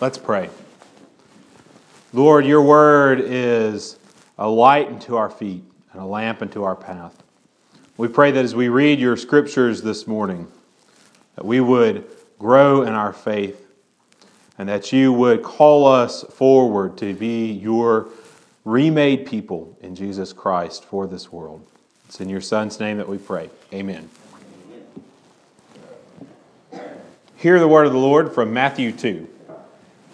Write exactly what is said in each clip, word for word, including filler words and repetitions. Let's pray. Lord, your word is a light unto our feet and a lamp unto our path. We pray that as we read your scriptures this morning, that we would grow in our faith and that you would call us forward to be your remade people in Jesus Christ for this world. It's in your Son's name that we pray. Amen. Hear the word of the Lord from Matthew two.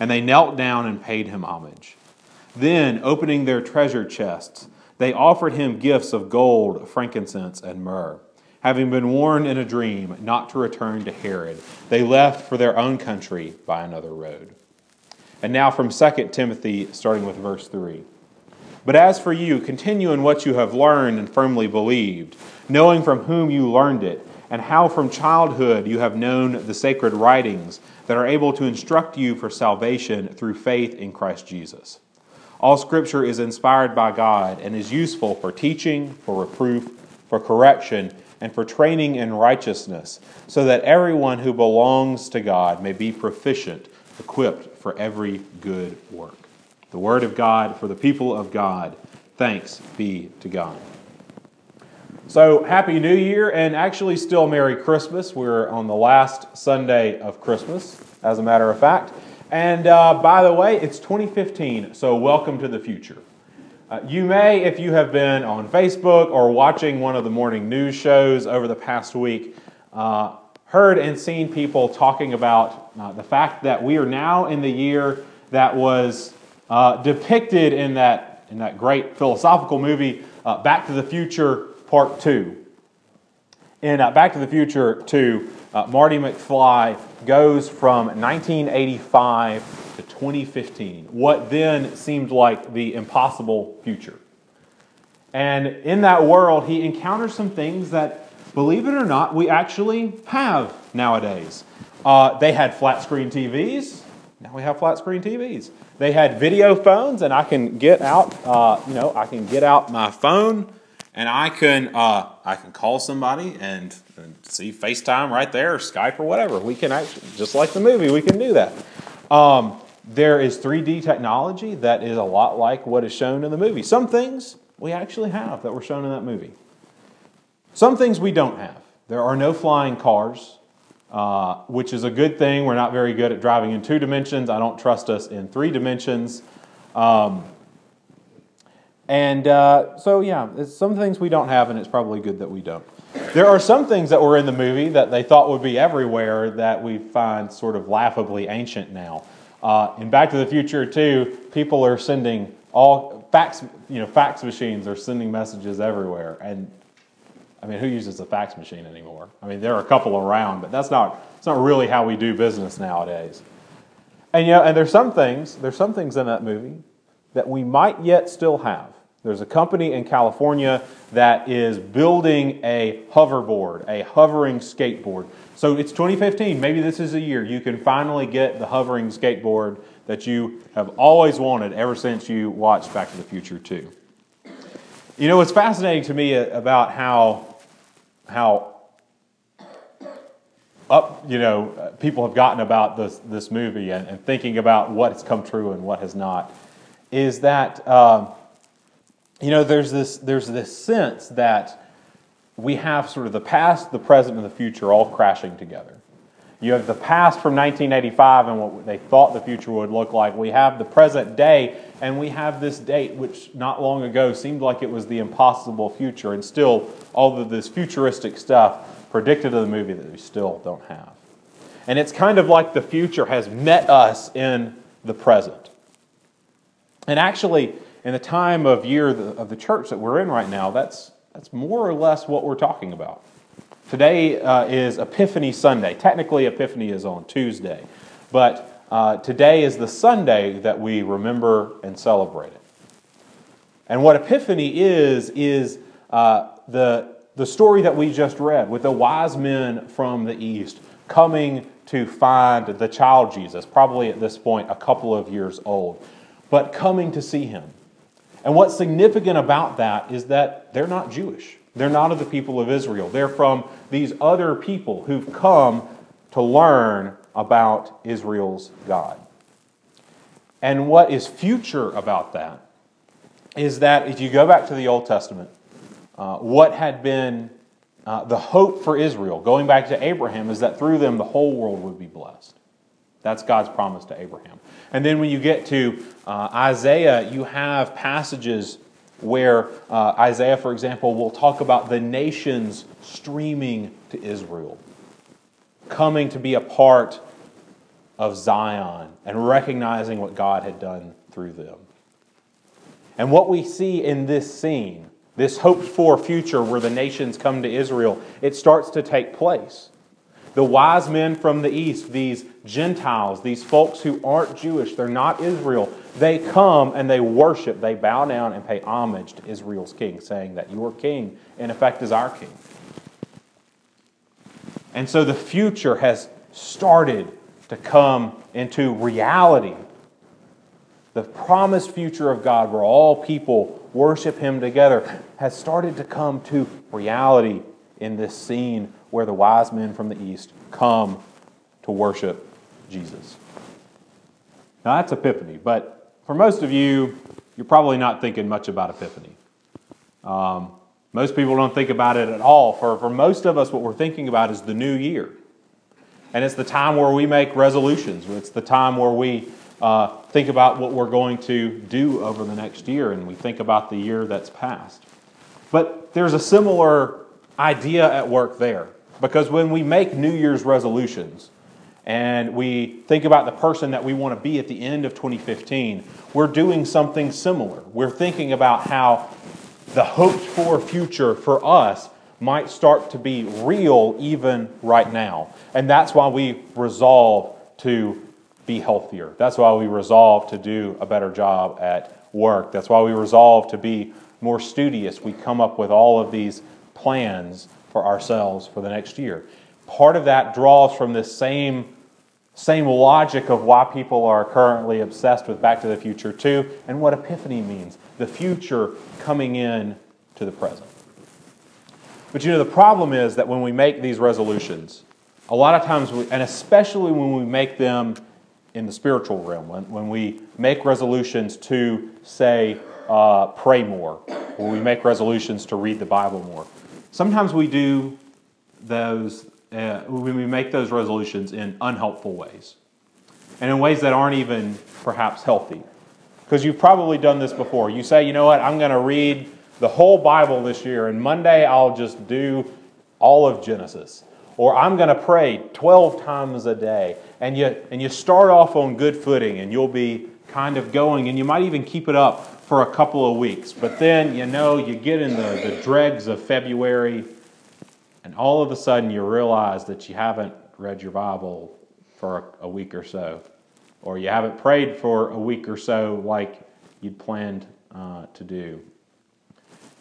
and they knelt down and paid him homage. Then, opening their treasure chests, they offered him gifts of gold, frankincense, and myrrh. Having been warned in a dream not to return to Herod, they left for their own country by another road. And now from Second Timothy, starting with verse three. "But as for you, continue in what you have learned and firmly believed, knowing from whom you learned it, and how from childhood you have known the sacred writings that are able to instruct you for salvation through faith in Christ Jesus. All Scripture is inspired by God and is useful for teaching, for reproof, for correction, and for training in righteousness, so that everyone who belongs to God may be proficient, equipped for every good work." The Word of God for the people of God. Thanks be to God. So, Happy New Year, and actually still Merry Christmas. We're on the last Sunday of Christmas, as a matter of fact. And uh, by the way, it's twenty fifteen, so welcome to the future. Uh, you may, if you have been on Facebook or watching one of the morning news shows over the past week, uh, heard and seen people talking about uh, the fact that we are now in the year that was uh, depicted in that, in that great philosophical movie, uh, Back to the Future Part Two. In uh, Back to the Future Two, uh, Marty McFly goes from nineteen eighty-five to twenty fifteen, what then seemed like the impossible future. And in that world, he encounters some things that, believe it or not, we actually have nowadays. Uh, they had flat screen T Vs. Now we have flat screen T Vs. They had video phones, and I can get out. Uh, you know, I can get out my phone. And I can uh, I can call somebody and, and see FaceTime right there, or Skype or whatever. We can actually, just like the movie, we can do that. Um, there is three D technology that is a lot like what is shown in the movie. Some things we actually have that were shown in that movie. Some things we don't have. There are no flying cars, uh, which is a good thing. We're not very good at driving in two dimensions. I don't trust us in three dimensions. Um, And uh, so, yeah, it's some things we don't have, and it's probably good that we don't. There are some things that were in the movie that they thought would be everywhere that we find sort of laughably ancient now. Uh, in Back to the Future too, people are sending all fax, you know, fax machines are sending messages everywhere. And I mean, who uses a fax machine anymore? I mean, there are a couple around, but that's not it's not really how we do business nowadays. And you know, and there's some things there's some things in that movie that we might yet still have. There's a company in California that is building a hoverboard, a hovering skateboard. So it's twenty fifteen, maybe this is a year you can finally get the hovering skateboard that you have always wanted ever since you watched Back to the Future two. You know, what's fascinating to me about how how up you know people have gotten about this this movie and, and thinking about what has come true and what has not is that um, you know there's this there's this sense that we have sort of the past, the present, and the future all crashing together. You have the past from nineteen eighty-five and what they thought the future would look like. We have the present day, and we have this date, which not long ago seemed like it was the impossible future, and still all of this futuristic stuff predicted in the movie that we still don't have. And it's kind of like the future has met us in the present. And actually, in the time of year of the church that we're in right now, that's, that's more or less what we're talking about. Today uh, is Epiphany Sunday. Technically, Epiphany is on Tuesday, but uh, today is the Sunday that we remember and celebrate it. And what Epiphany is, is uh, the, the story that we just read with the wise men from the East coming to find the child Jesus, probably at this point a couple of years old, but coming to see him. And what's significant about that is that they're not Jewish. They're not of the people of Israel. They're from these other people who've come to learn about Israel's God. And what is future about that is that if you go back to the Old Testament, uh, what had been uh, the hope for Israel, going back to Abraham, is that through them the whole world would be blessed. That's God's promise to Abraham. And then when you get to uh, Isaiah, you have passages where uh, Isaiah, for example, will talk about the nations streaming to Israel, coming to be a part of Zion and recognizing what God had done through them. And what we see in this scene, this hoped-for future where the nations come to Israel, it starts to take place. The wise men from the East, these Gentiles, these folks who aren't Jewish, they're not Israel, they come and they worship, they bow down and pay homage to Israel's king, saying that your king, in effect, is our king. And so the future has started to come into reality. The promised future of God, where all people worship Him together, has started to come to reality in this scene where the wise men from the East come to worship Jesus. Now that's Epiphany, but for most of you, you're probably not thinking much about Epiphany. Um, most people don't think about it at all. For, for most of us, what we're thinking about is the new year. And it's the time where we make resolutions. It's the time where we uh, think about what we're going to do over the next year, and we think about the year that's passed. But there's a similar idea at work there. Because when we make New Year's resolutions and we think about the person that we want to be at the end of twenty fifteen, we're doing something similar. We're thinking about how the hoped-for future for us might start to be real even right now. And that's why we resolve to be healthier. That's why we resolve to do a better job at work. That's why we resolve to be more studious. We come up with all of these plans for ourselves for the next year. Part of that draws from this same, same logic of why people are currently obsessed with Back to the Future Two and what Epiphany means, the future coming in to the present. But you know, the problem is that when we make these resolutions, a lot of times, we, and especially when we make them in the spiritual realm, when, when we make resolutions to, say, uh, pray more, or we make resolutions to read the Bible more, sometimes we do those, uh, when we make those resolutions in unhelpful ways and in ways that aren't even perhaps healthy. Because you've probably done this before. You say, you know what, I'm going to read the whole Bible this year, and Monday I'll just do all of Genesis. Or I'm going to pray twelve times a day. And you, and you start off on good footing, and you'll be kind of going, and you might even keep it up for a couple of weeks. But then, you know, you get in the, the dregs of February, and all of a sudden you realize that you haven't read your Bible for a, a week or so, or you haven't prayed for a week or so like you'd planned uh, to do.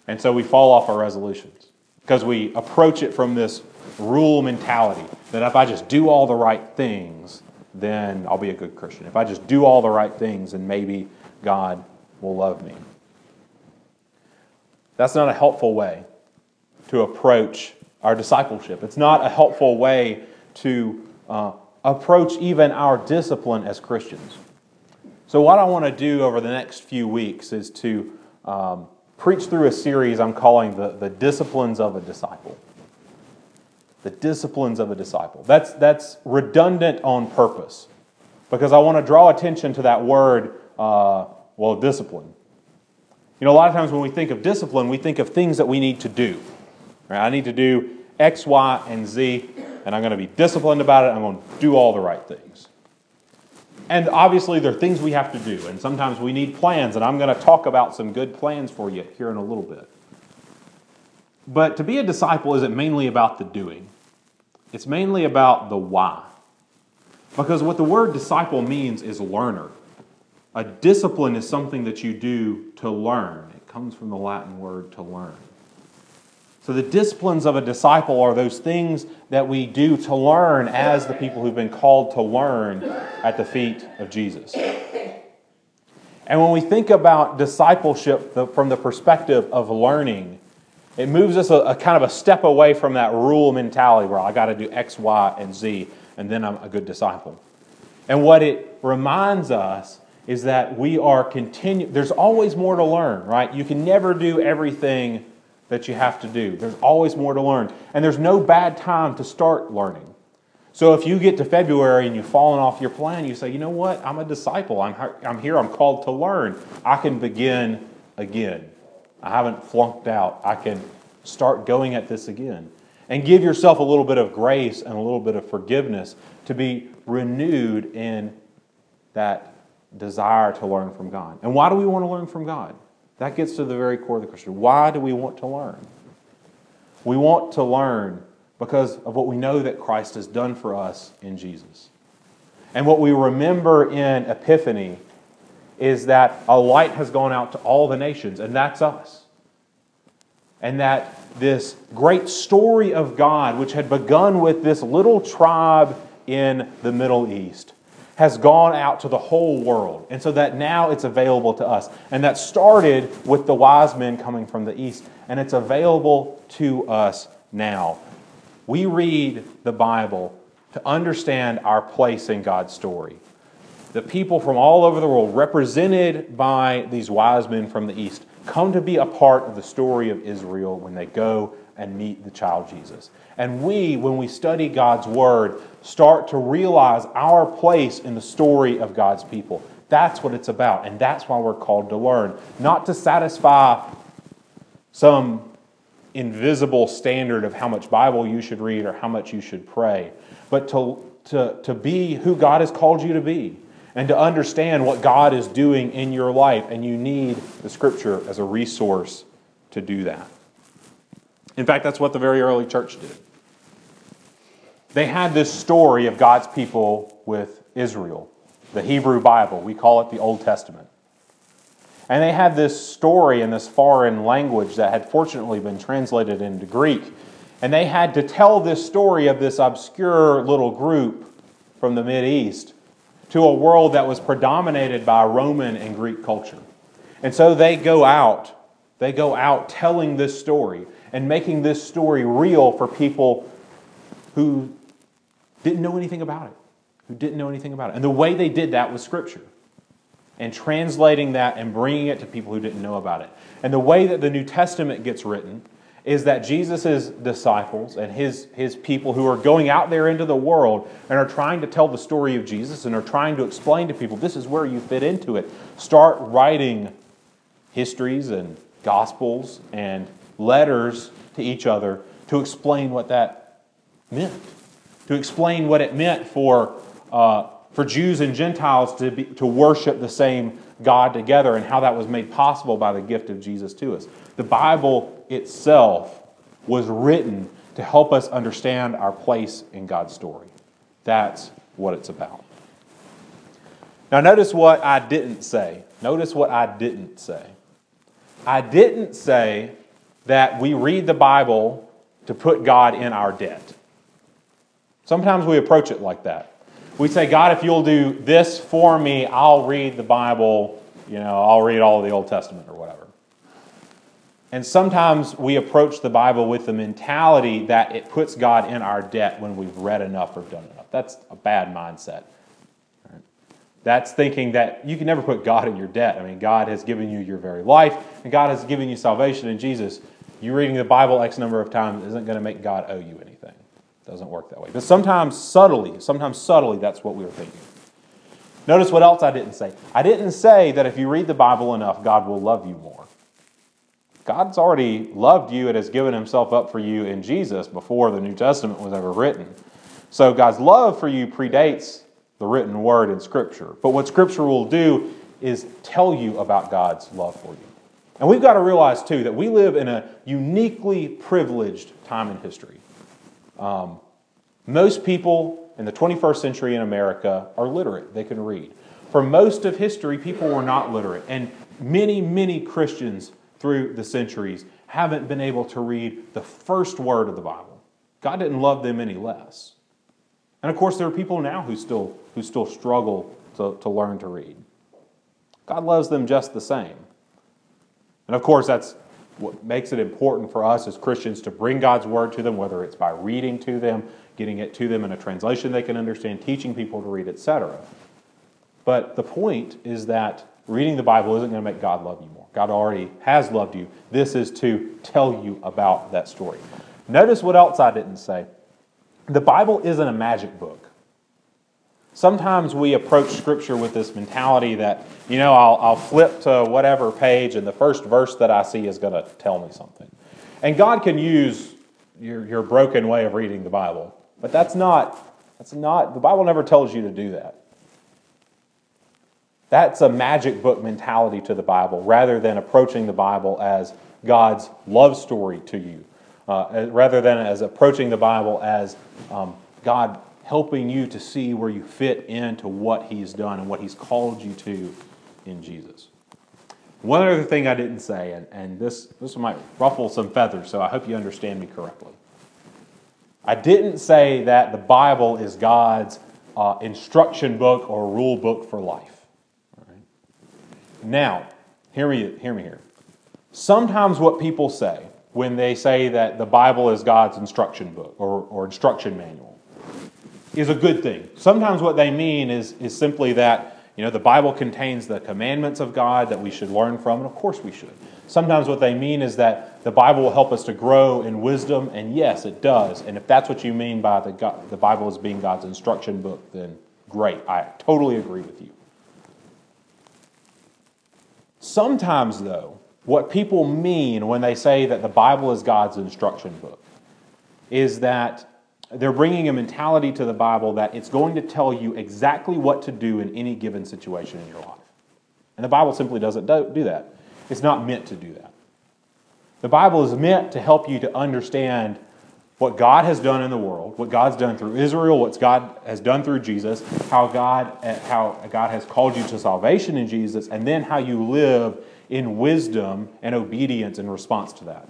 And so we fall off our resolutions because we approach it from this rule mentality that if I just do all the right things, then I'll be a good Christian. If I just do all the right things, then maybe God will love me. That's not a helpful way to approach our discipleship. It's not a helpful way to uh, approach even our discipline as Christians. So what I want to do over the next few weeks is to um, preach through a series I'm calling the, the Disciplines of a Disciple. The Disciplines of a Disciple. That's, that's redundant on purpose, because I want to draw attention to that word, uh, well, discipline. You know, a lot of times when we think of discipline, we think of things that we need to do. Right? I need to do X, Y, and Z, and I'm going to be disciplined about it. I'm going to do all the right things. And obviously there are things we have to do, and sometimes we need plans, and I'm going to talk about some good plans for you here in a little bit. But to be a disciple isn't mainly about the doing. It's mainly about the why. Because what the word disciple means is learner. A discipline is something that you do to learn. It comes from the Latin word to learn. So the disciplines of a disciple are those things that we do to learn as the people who've been called to learn at the feet of Jesus. And when we think about discipleship from the perspective of learning, it moves us a, a kind of a step away from that rule mentality where I got to do X, Y, and Z, and then I'm a good disciple. And what it reminds us is that we are continu- there's always more to learn, right? You can never do everything that you have to do. There's always more to learn. And there's no bad time to start learning. So if you get to February and you've fallen off your plan, you say, you know what? I'm a disciple. I'm, I'm here. I'm called to learn. I can begin again. I haven't flunked out. I can start going at this again. And give yourself a little bit of grace and a little bit of forgiveness to be renewed in that desire to learn from God. And why do we want to learn from God? That gets to the very core of the Christian. Why do we want to learn? We want to learn because of what we know that Christ has done for us in Jesus. And what we remember in Epiphany is that a light has gone out to all the nations, and that's us. And that this great story of God, which had begun with this little tribe in the Middle East, has gone out to the whole world. And so that now it's available to us. And that started with the wise men coming from the East, and it's available to us now. We read the Bible to understand our place in God's story. The people from all over the world, represented by these wise men from the East, come to be a part of the story of Israel when they go and meet the child Jesus. And we, when we study God's Word, start to realize our place in the story of God's people. That's what it's about, and that's why we're called to learn. Not to satisfy some invisible standard of how much Bible you should read or how much you should pray, but to, to, to be who God has called you to be. And to understand what God is doing in your life, and you need the Scripture as a resource to do that. In fact, that's what the very early church did. They had this story of God's people with Israel, the Hebrew Bible. We call it the Old Testament. And they had this story in this foreign language that had fortunately been translated into Greek. And they had to tell this story of this obscure little group from the Mideast to a world that was predominated by Roman and Greek culture. And so they go out, they go out telling this story and making this story real for people who didn't know anything about it, who didn't know anything about it. And the way they did that was Scripture, and translating that and bringing it to people who didn't know about it. And the way that the New Testament gets written is that Jesus' disciples and his, his people who are going out there into the world and are trying to tell the story of Jesus and are trying to explain to people, this is where you fit into it, start writing histories and gospels and letters to each other to explain what that meant, to explain what it meant for, uh, for Jews and Gentiles to, be, to worship the same God together, and how that was made possible by the gift of Jesus to us. The Bible itself was written to help us understand our place in God's story. That's what it's about. Now notice what I didn't say. Notice what I didn't say. I didn't say that we read the Bible to put God in our debt. Sometimes we approach it like that. We say, God, if you'll do this for me, I'll read the Bible, you know, I'll read all of the Old Testament or whatever. And sometimes we approach the Bible with the mentality that it puts God in our debt when we've read enough or done enough. That's a bad mindset. That's thinking that you can never put God in your debt. I mean, God has given you your very life, and God has given you salvation in Jesus. You reading the Bible X number of times isn't going to make God owe you anything. It doesn't work that way. But sometimes subtly, sometimes subtly, that's what we were thinking. Notice what else I didn't say. I didn't say that if you read the Bible enough, God will love you more. God's already loved you and has given himself up for you in Jesus before the New Testament was ever written. So God's love for you predates the written word in Scripture. But what Scripture will do is tell you about God's love for you. And we've got to realize, too, that we live in a uniquely privileged time in history. Um, most people in the twenty-first century in America are literate. They can read. For most of history, people were not literate. And many, many Christians through the centuries haven't been able to read the first word of the Bible. God didn't love them any less. And of course, there are people now who still who still struggle to, to learn to read. God loves them just the same. And of course, that's what makes it important for us as Christians to bring God's Word to them, whether it's by reading to them, getting it to them in a translation they can understand, teaching people to read, et cetera. But the point is that reading the Bible isn't going to make God love you more. God already has loved you. This is to tell you about that story. Notice what else I didn't say. The Bible isn't a magic book. Sometimes we approach Scripture with this mentality that, you know, I'll, I'll flip to whatever page and the first verse that I see is going to tell me something. And God can use your, your broken way of reading the Bible. But that's not, that's not, the Bible never tells you to do that. That's a magic book mentality to the Bible, rather than approaching the Bible as God's love story to you. Uh, rather than as approaching the Bible as um, God helping you to see where you fit into what He's done and what He's called you to in Jesus. One other thing I didn't say, and, and this, this might ruffle some feathers, so I hope you understand me correctly. I didn't say that the Bible is God's uh, instruction book or rule book for life. All right? Now, hear me, hear me here. Sometimes what people say, when they say that the Bible is God's instruction book or, or instruction manual, is a good thing. Sometimes what they mean is, is simply that, you know, the Bible contains the commandments of God that we should learn from, and of course we should. Sometimes what they mean is that the Bible will help us to grow in wisdom, and yes, it does. And if that's what you mean by the, God, the Bible as being God's instruction book, then great. I totally agree with you. Sometimes, though, what people mean when they say that the Bible is God's instruction book is that they're bringing a mentality to the Bible that it's going to tell you exactly what to do in any given situation in your life. And the Bible simply doesn't do that. It's not meant to do that. The Bible is meant to help you to understand what God has done in the world, what God's done through Israel, what God has done through Jesus, how God, how God has called you to salvation in Jesus, and then how you live in wisdom and obedience in response to that.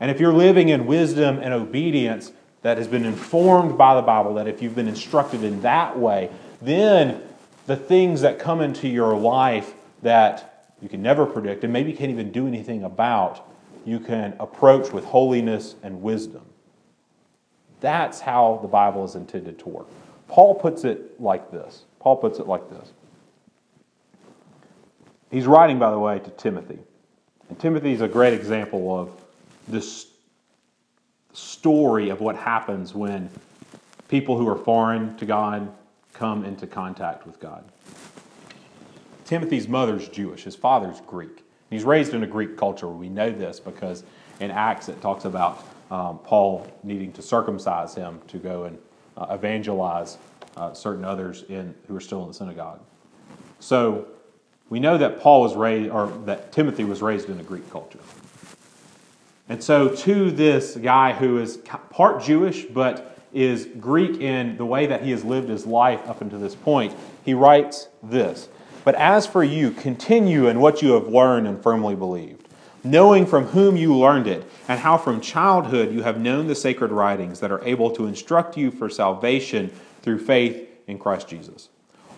And if you're living in wisdom and obedience that has been informed by the Bible, that if you've been instructed in that way, then the things that come into your life that you can never predict and maybe can't even do anything about, you can approach with holiness and wisdom. That's how the Bible is intended to work. Paul puts it like this. Paul puts it like this. He's writing, by the way, to Timothy. And Timothy is a great example of this story of what happens when people who are foreign to God come into contact with God. Timothy's mother's Jewish. His father's Greek. He's raised in a Greek culture. We know this because in Acts it talks about um, Paul needing to circumcise him to go and uh, evangelize uh, certain others in who are still in the synagogue. So we know that Paul was raised, or that Timothy was raised in a Greek culture. And so to this guy who is part Jewish but is Greek in the way that he has lived his life up until this point, he writes this: "But as for you, continue in what you have learned and firmly believed, knowing from whom you learned it, and how from childhood you have known the sacred writings that are able to instruct you for salvation through faith in Christ Jesus.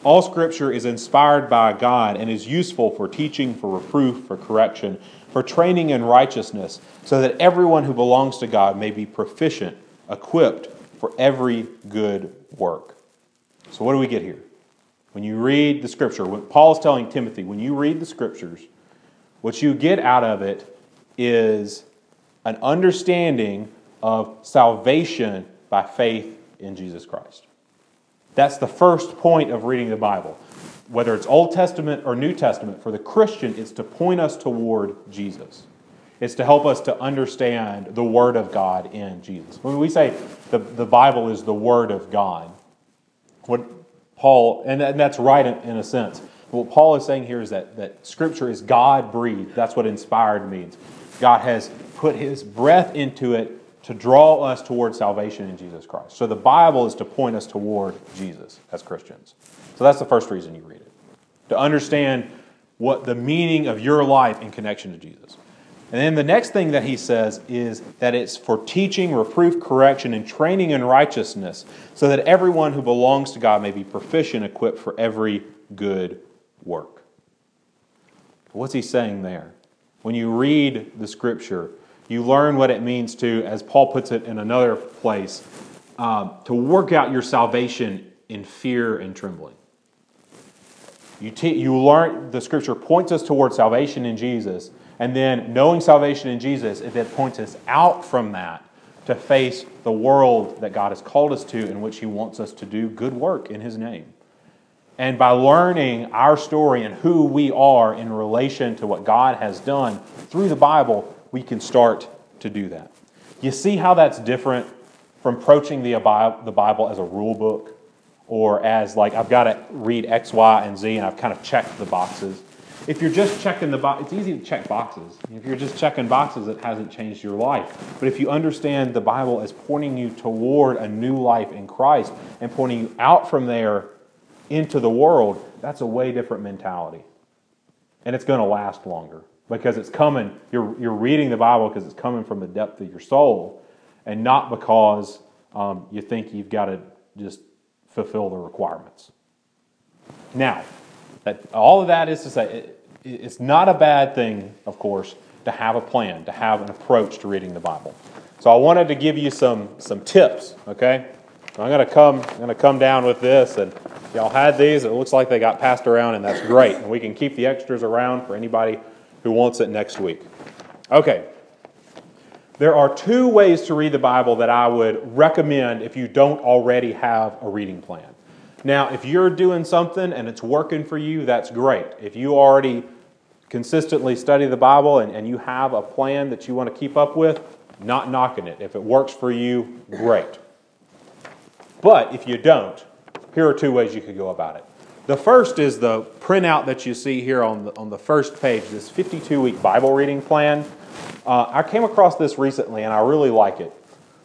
All Scripture is inspired by God and is useful for teaching, for reproof, for correction, for training in righteousness, so that everyone who belongs to God may be proficient, equipped for every good work. So what do we get here? When you read the Scripture, what Paul's telling Timothy, when you read the Scriptures, what you get out of it is an understanding of salvation by faith in Jesus Christ. That's the first point of reading the Bible. Whether it's Old Testament or New Testament, for the Christian, it's to point us toward Jesus. It's to help us to understand the Word of God in Jesus. When we say the, the Bible is the Word of God, what Paul, and, that, and that's right in, in a sense, what Paul is saying here is that, that Scripture is God-breathed. That's what inspired means. God has put His breath into it to draw us toward salvation in Jesus Christ. So the Bible is to point us toward Jesus as Christians. So that's the first reason you read it, to understand what the meaning of your life in connection to Jesus. And then the next thing that he says is that it's for teaching, reproof, correction, and training in righteousness, so that everyone who belongs to God may be proficient, equipped for every good work. What's he saying there? When you read the Scripture, you learn what it means to, as Paul puts it in another place, um, to work out your salvation in fear and trembling. You, te- you learn, the Scripture points us toward salvation in Jesus, and then knowing salvation in Jesus, it then points us out from that to face the world that God has called us to, in which He wants us to do good work in His name. And by learning our story and who we are in relation to what God has done through the Bible, we can start to do that. You see how that's different from approaching the Bible as a rule book, or as like, I've got to read X, Y, and Z, and I've kind of checked the boxes. If you're just checking the box, it's easy to check boxes. If you're just checking boxes, it hasn't changed your life. But if you understand the Bible as pointing you toward a new life in Christ and pointing you out from there into the world, that's a way different mentality. And it's going to last longer. Because it's coming, you're, you're reading the Bible because it's coming from the depth of your soul, and not because um, you think you've got to just fulfill the requirements. Now, that, all of that is to say, it, it's not a bad thing, of course, to have a plan, to have an approach to reading the Bible. So I wanted to give you some some tips. Okay, so I'm gonna come I'm gonna come down with this, and y'all had these. It looks like they got passed around, and that's great. And we can keep the extras around for anybody who wants it next week. Okay. There are two ways to read the Bible that I would recommend if you don't already have a reading plan. Now, if you're doing something and it's working for you, that's great. If you already consistently study the Bible and, and you have a plan that you want to keep up with, not knocking it. If it works for you, great. But if you don't, here are two ways you could go about it. The first is the printout that you see here on the, on the first page, this fifty-two week Bible reading plan. Uh, I came across this recently, and I really like it,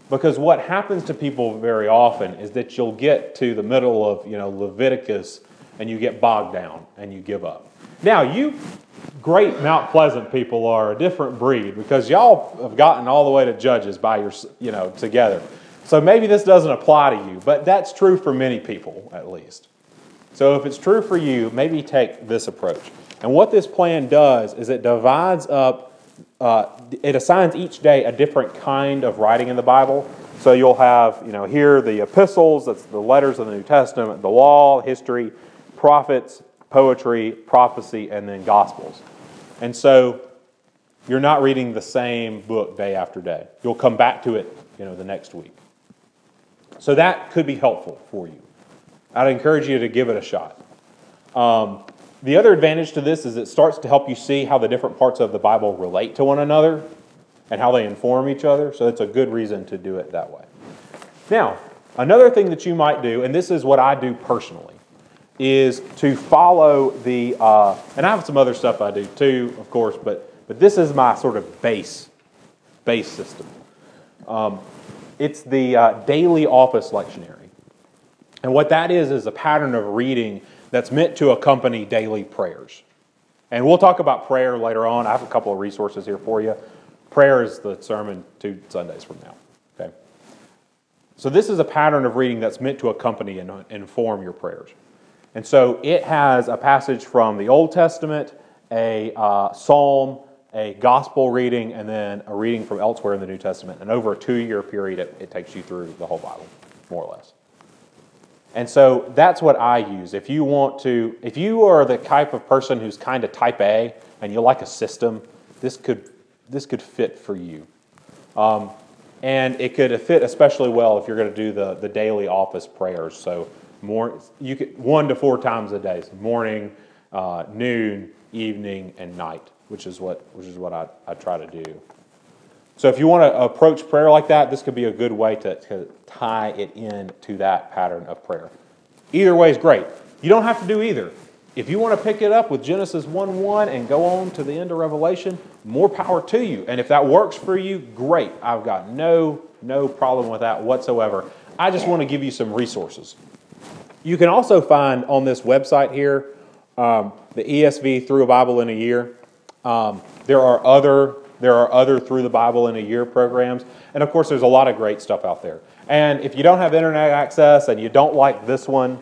because what happens to people very often is that you'll get to the middle of, you know, Leviticus, and you get bogged down and you give up. Now, you great Mount Pleasant people are a different breed, because y'all have gotten all the way to Judges by your, you know, together. So maybe this doesn't apply to you, but that's true for many people, at least. So if it's true for you, maybe take this approach. And what this plan does is it divides up, uh, it assigns each day a different kind of writing in the Bible. So you'll have, you know, here the epistles, that's the letters of the New Testament, the law, history, prophets, poetry, prophecy, and then gospels. And so you're not reading the same book day after day. You'll come back to it, you know, the next week. So that could be helpful for you. I'd encourage you to give it a shot. Um, the other advantage to this is it starts to help you see how the different parts of the Bible relate to one another and how they inform each other, so it's a good reason to do it that way. Now, another thing that you might do, and this is what I do personally, is to follow the, uh, and I have some other stuff I do too, of course, but, but this is my sort of base, base system. Um, it's the uh, daily office lectionary. And what that is is a pattern of reading that's meant to accompany daily prayers. And we'll talk about prayer later on. I have a couple of resources here for you. Prayer is the sermon two Sundays from now. Okay. So this is a pattern of reading that's meant to accompany and inform your prayers. And so it has a passage from the Old Testament, a uh, psalm, a gospel reading, and then a reading from elsewhere in the New Testament. And over a two-year period, it, it takes you through the whole Bible, more or less. And so that's what I use. If you want to, if you are the type of person who's kind of type A and you like a system, this could this could fit for you. Um, and it could fit especially well if you're going to do the, the daily office prayers. So more, you could, one to four times a day, so morning, uh, noon, evening, and night, which is what which is what I, I try to do. So if you want to approach prayer like that, this could be a good way to, to tie it in to that pattern of prayer. Either way is great. You don't have to do either. If you want to pick it up with Genesis one one and go on to the end of Revelation, more power to you. And if that works for you, great. I've got no, no problem with that whatsoever. I just want to give you some resources. You can also find on this website here, um, the E S V Through a Bible in a Year. Um, there are other... There are other Through the Bible in a Year programs. And of course, there's a lot of great stuff out there. And if you don't have internet access and you don't like this one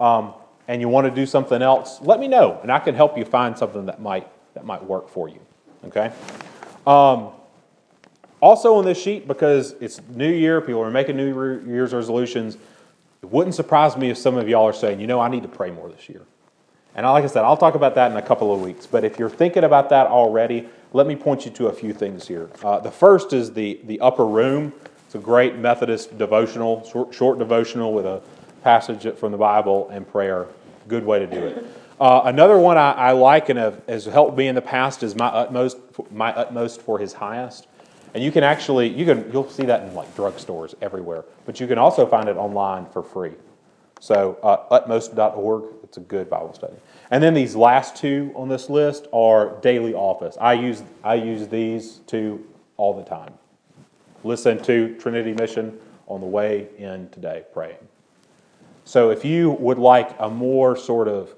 um, and you want to do something else, let me know and I can help you find something that might that might work for you. Okay. Um, also on this sheet, because it's New Year, people are making New Year's resolutions, it wouldn't surprise me if some of y'all are saying, you know, I need to pray more this year. And like I said, I'll talk about that in a couple of weeks. But if you're thinking about that already, let me point you to a few things here. Uh, the first is the, the Upper Room. It's a great Methodist devotional, short, short devotional with a passage from the Bible and prayer. Good way to do it. Uh, another one I, I like and have, has helped me in the past is my utmost, my utmost for His highest. And you can actually, you can, you'll see that in like drugstores everywhere. But you can also find it online for free. So uh, utmost dot org, it's a good Bible study. And then these last two on this list are daily office. I use I use these two all the time. Listen to Trinity Mission on the way in today, praying. So if you would like a more sort of,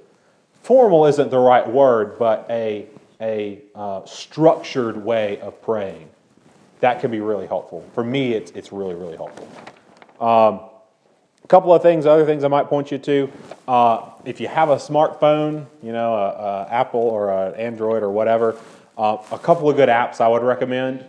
formal isn't the right word, but a, a uh, structured way of praying, that can be really helpful. For me, it's, it's really, really helpful. Um, Couple of things, other things I might point you to. Uh, if you have a smartphone, you know, a, a Apple or an Android or whatever, uh, a couple of good apps I would recommend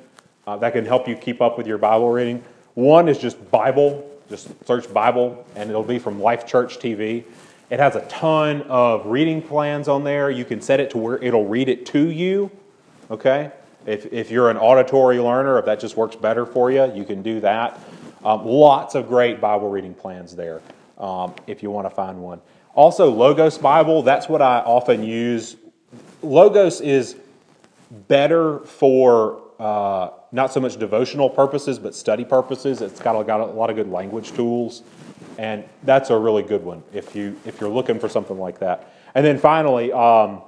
uh, that can help you keep up with your Bible reading. One is just Bible. Just search Bible, and it'll be from Life Church T V. It has a ton of reading plans on there. You can set it to where it'll read it to you. Okay, if if you're an auditory learner, if that just works better for you, you can do that. Um, lots of great Bible reading plans there um, if you want to find one. Also, Logos Bible, that's what I often use. Logos is better for uh, not so much devotional purposes, but study purposes. It's got a, got a lot of good language tools, and that's a really good one if, you, if you're looking for something like that. And then finally, um,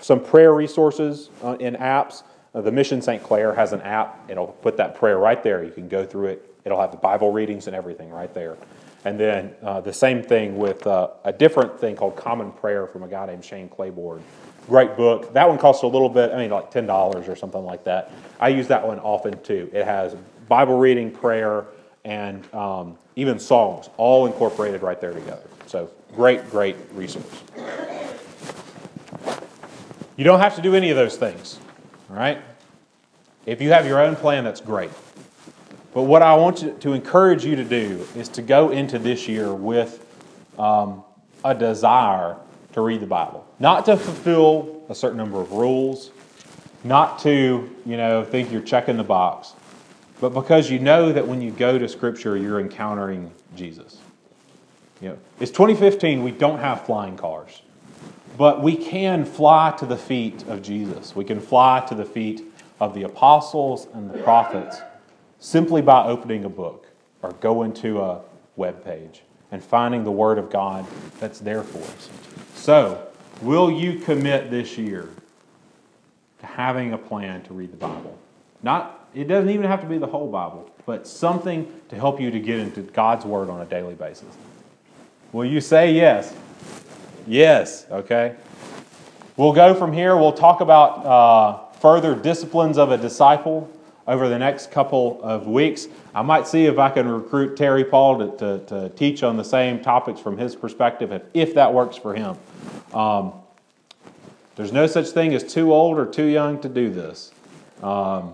some prayer resources uh, in apps. Uh, the Mission Saint Clair has an app. It'll put that prayer right there. You can go through it. It'll have the Bible readings and everything right there. And then uh, the same thing with uh, a different thing called Common Prayer from a guy named Shane Claiborne. Great book. That one costs a little bit, I mean like ten dollars or something like that. I use that one often too. It has Bible reading, prayer, and um, even songs all incorporated right there together. So great, great resource. You don't have to do any of those things, all right? If you have your own plan, that's great. But what I want you to encourage you to do is to go into this year with um, a desire to read the Bible. Not to fulfill a certain number of rules, not to, you know, think you're checking the box, but because you know that when you go to Scripture, you're encountering Jesus. You know, it's twenty fifteen, we don't have flying cars, but we can fly to the feet of Jesus. We can fly to the feet of the apostles and the prophets, simply by opening a book or going to a web page and finding the Word of God that's there for us. So, will you commit this year to having a plan to read the Bible? Not, it doesn't even have to be the whole Bible, but something to help you to get into God's Word on a daily basis. Will you say yes? Yes, okay. We'll go from here. We'll talk about uh, further disciplines of a disciple. over the next couple of weeks. I might see if I can recruit Terry Paul to, to, to teach on the same topics from his perspective, if, if that works for him. Um, there's no such thing as too old or too young to do this. Um,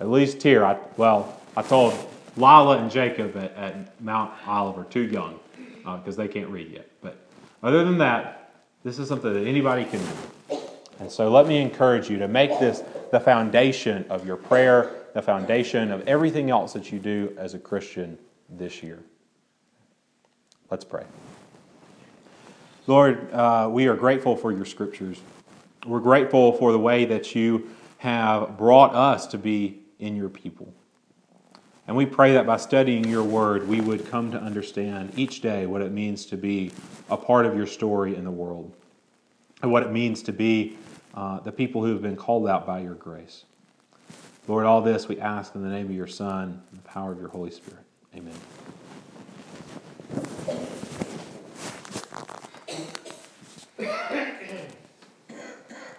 at least here, I, well, I told Lila and Jacob at, at Mount Oliver, too young, because uh, they can't read yet. But other than that, this is something that anybody can do. And so let me encourage you to make this the foundation of your prayer, the foundation of everything else that you do as a Christian this year. Let's pray. Lord, uh, we are grateful for your scriptures. We're grateful for the way that you have brought us to be in your people. And we pray that by studying your word, we would come to understand each day what it means to be a part of your story in the world, and what it means to be uh, the people who have been called out by your grace. Lord, all this we ask in the name of your Son, and the power of your Holy Spirit. Amen.